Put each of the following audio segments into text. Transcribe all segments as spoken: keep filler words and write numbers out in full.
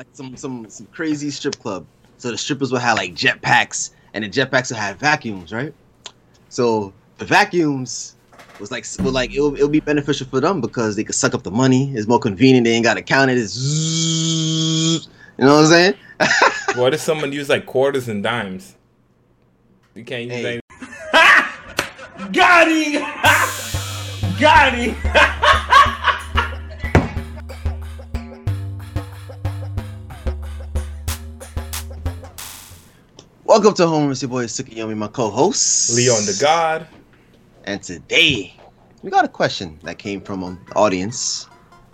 like some some some crazy strip club. So the strippers would have like jetpacks, and the jetpacks would have vacuums, right? So the vacuums was like, well, like it'll it'll be beneficial for them because they could suck up the money. It's more convenient. They ain't got to count it. It's zzz, you know what I'm saying? What if someone used like quarters and dimes? You can't use hey. anything. Got him! Got him! Welcome to Home. It's your boy Suki Yomi, my co-host Leon the God, and today we got a question that came from um, the audience.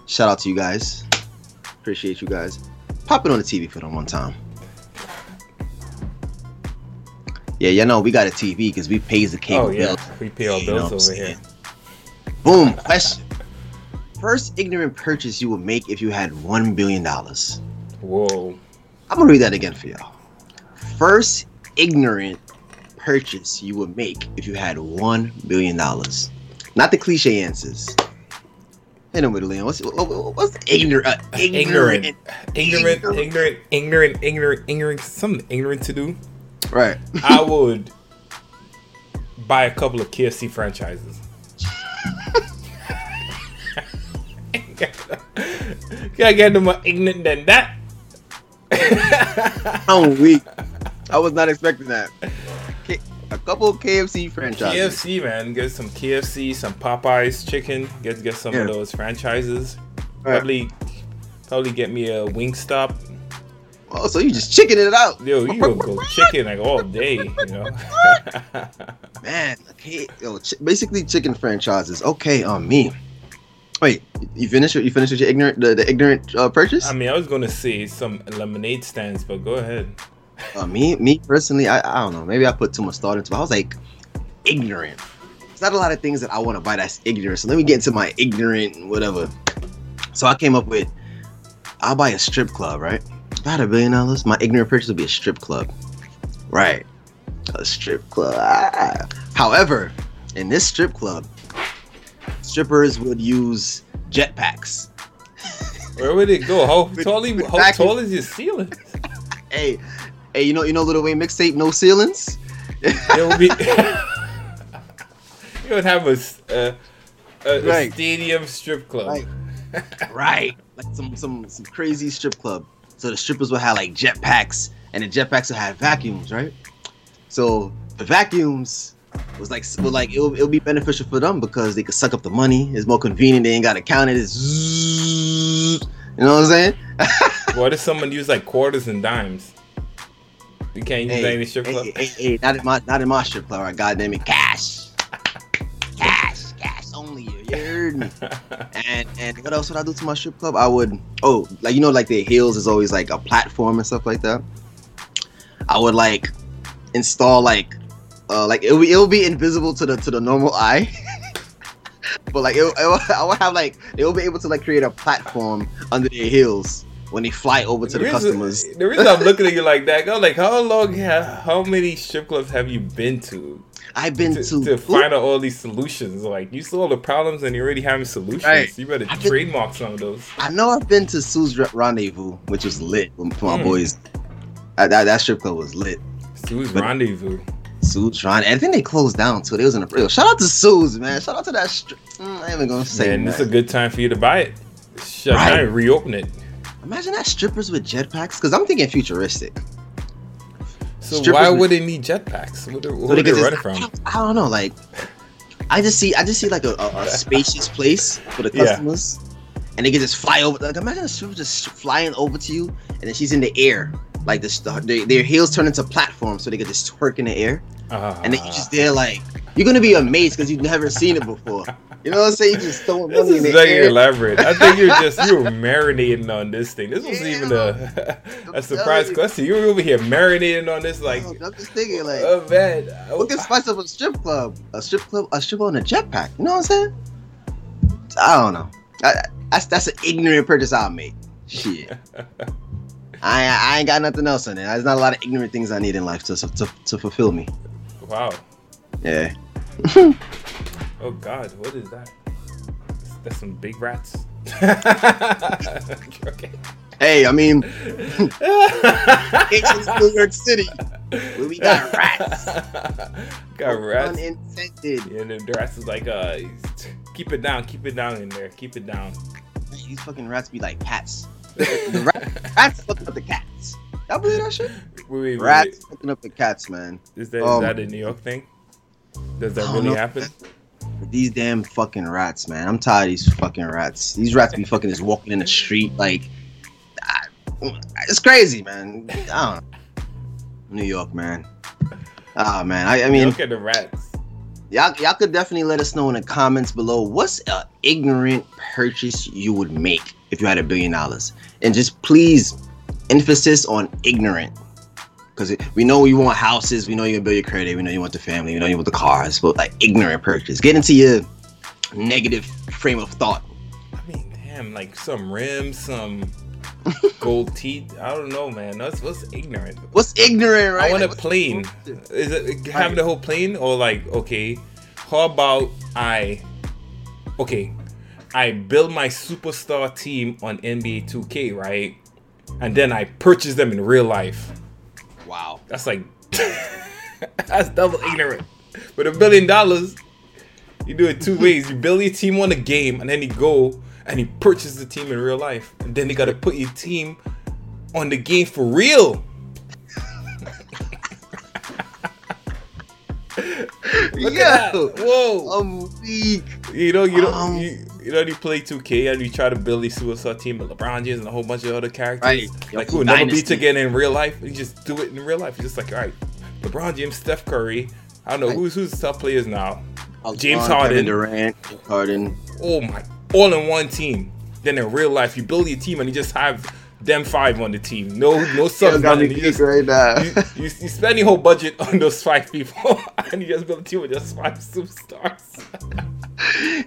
Shout out to you guys, appreciate you guys. Pop it on the T V for them one time. Yeah, you know we got a T V because we pays the cable oh, yeah. bill. We pay all bills over saying? here. Boom. Question. First ignorant purchase you would make if you had one billion dollars. Whoa. I'm gonna read that again for y'all. First ignorant purchase you would make if you had one billion dollars. Not the cliche answers. Hey, no, Leon. What's what's the ignorant, uh, ignorant, ignorant, ignorant, ignorant, ignorant, ignorant, ignorant, something ignorant to do? Right. I would buy a couple of K F C franchises. Gotta get no more ignorant than that. I'm weak. I was not expecting that. K- a couple of K F C franchises. K F C, man. Get some K F C, some Popeyes chicken. Get get some yeah. of those franchises. Right. Probably probably get me a Wingstop. Oh, so you just chickening it out. Yo, you gonna go chicken like all day, you know? Man, okay. Yo, ch- basically chicken franchises. Okay, on me. Wait, you finished? You finished with your ignorant, the, the ignorant uh, purchase? I mean, I was gonna say some lemonade stands, but go ahead. Uh, me, me personally, I, I don't know. Maybe I put too much thought into it. I was like, ignorant. There's not a lot of things that I want to buy that's ignorant. So let me get into my ignorant whatever. So I came up with, I'll buy a strip club, right? If I had a billion dollars, my ignorant purchase would be a strip club, right? A strip club. Ah. However, in this strip club, strippers would use jetpacks. Where would it go? How tall, he, how tall is your ceiling? Hey, hey, you know, you know, Lil Wayne mixtape, no ceilings. It would be. You would have a a, a, right. a stadium strip club, right. right? Like some some some crazy strip club. So the strippers would have like jetpacks, and the jetpacks would have vacuums, right? So the vacuums was like, well, like it'll it'll be beneficial for them because they could suck up the money. It's more convenient. They ain't got to count it. It's zzz, you know what I'm saying? What if someone used like quarters and dimes? You can't use hey, that in the strip hey, club. Hey, hey, not in my not in my strip club. Right? God damn it, cash, cash, cash only. You heard me. And and what else would I do to my strip club? I would oh like you know like the heels is always like a platform and stuff like that. I would like install like. Uh, like it'll be, it'll be invisible to the to the normal eye, but like it'll, it'll, I will have like they'll be able to like create a platform under their heels when they fly over to the, the reason, customers. The reason I'm looking at you like that, I'm like, how long, have, how many strip clubs have you been to? I've been to to, to find out all these solutions. Like you saw all the problems and you're already having solutions. Right. You better I've trademark been, some of those. I know I've been to Sue's Rendezvous, which was lit for my mm. boys. I, that, that strip club was lit. Sue's but, Rendezvous. Sue's Rendezvous. I think they closed down too. They was in a real. Shout out to Sue's, man. Shout out to that. Stri- mm, I ain't even gonna say. Man, this is a good time for you to buy it. Shut up right. and reopen it. Imagine that strippers with jetpacks. Because I'm thinking futuristic. So strippers why with... would they need jetpacks? What are, so they, they running from? I don't know. Like, I just see, I just see like a, a, a spacious place for the customers, yeah. and they can just fly over. Like, imagine a stripper just flying over to you, and then she's in the air. Like the, the, their heels turn into platforms so they could just twerk in the air. Uh, and then you just there like, you're going to be amazed because you've never seen it before. You know what I'm saying? You just throwing money this in the like air. This is elaborate. I think you're just, you were marinating on this thing. This wasn't yeah. even a, a surprise question. You were over here marinating on this like. I'm just thinking like, oh man. What can spice up a strip club? A strip club, a strip on a jetpack. You know what I'm saying? I don't know. I, that's, that's an ignorant purchase I'll make. Shit. I I ain't got nothing else on it. There's not a lot of ignorant things I need in life to to, to fulfill me. Wow. Yeah. Oh God, what is that? That's some big rats. Okay. Hey, I mean, it's New York City. Well, we got rats. Got rats. Uninfected. Yeah, and the rats is like, uh, keep it down, keep it down in there, keep it down. These fucking rats be like cats. The rats, rats fucking up the cats. Y'all believe that shit? Wait, wait, rats wait. fucking up the cats, man. Is that, um, is that a New York thing? Does that really know. happen? These damn fucking rats, man. I'm tired of these fucking rats. These rats be fucking just walking in the street like, I, it's crazy, man. I don't know. New York, man. Ah, oh, man. I, I mean, look at the rats. Y'all, y'all could definitely let us know in the comments below what's an ignorant purchase you would make if you had a billion dollars. And just please, emphasis on ignorant. Because we know you want houses, we know you want to build your credit, we know you want the family, we know you want the cars, but like ignorant purchase. Get into your negative frame of thought. I mean, damn, like some rims, some gold teeth. I don't know, man. That's, what's ignorant? What's ignorant, right? I want like, a plane. Is it have the whole plane? Or like, okay, how about I, okay, I build my superstar team on N B A two K, right? And then I purchase them in real life. Wow, that's like that's double ignorant. With a billion dollars, you do it two ways. You build your team on a game, and then you go and you purchase the team in real life, and then you gotta put your team on the game for real. Yeah. Whoa. I'm weak. You know, you don't. Um, you, you know, you play two K and you try to build a suicide team with LeBron James and a whole bunch of other characters. Right. Like, who would never beat again in real life. You just do it in real life. You're just like, all right, LeBron James, Steph Curry. I don't know right. who's who's top players now. LeBron, James Harden, Kevin Durant, Harden. Oh my! All in one team. Then in real life, you build your team and you just have them five on the team. No, no subs. You, just, right now. you, you, you spend your whole budget on those five people, and you just build a team with just five superstars.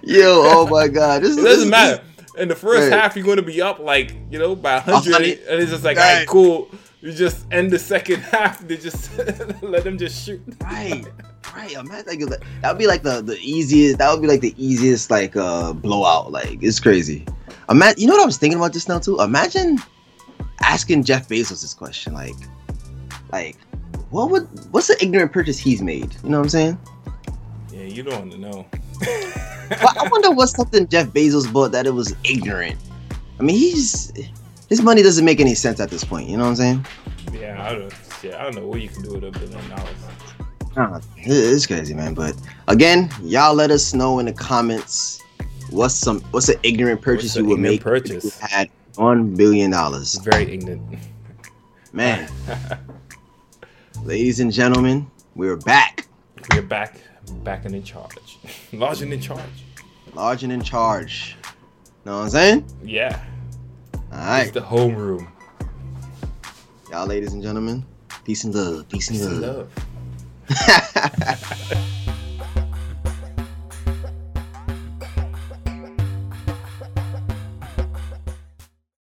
Yo, oh my God! This, it doesn't this, matter. In the first right. half, you're going to be up like you know by one hundred, and it's just like, all right, cool. You just end the second half. They just let them just shoot. Right, right. Imagine like, that would be like the, the easiest. That would be like the easiest like uh, blowout. Like it's crazy. Imagine. You know what I was thinking about just now too. Imagine asking Jeff Bezos this question. Like, like what would what's the ignorant purchase he's made? You know what I'm saying? Yeah, you don't want to know. Well, I wonder what's something Jeff Bezos bought that it was ignorant. I mean, he's his money doesn't make any sense at this point. You know what I'm saying? Yeah, I don't. Shit, I don't know what you can do with a billion dollars. I don't know. It's crazy, man. But again, y'all let us know in the comments what's some what's an ignorant purchase you would make purchase? if you had one billion dollars. Very ignorant, man. Ladies and gentlemen, we're back. We're back. Back and in charge. Large and in charge. Large and in charge. Know what I'm saying? Yeah. All right. It's the homeroom. Y'all, ladies and gentlemen, peace and love. Peace and peace love. And love.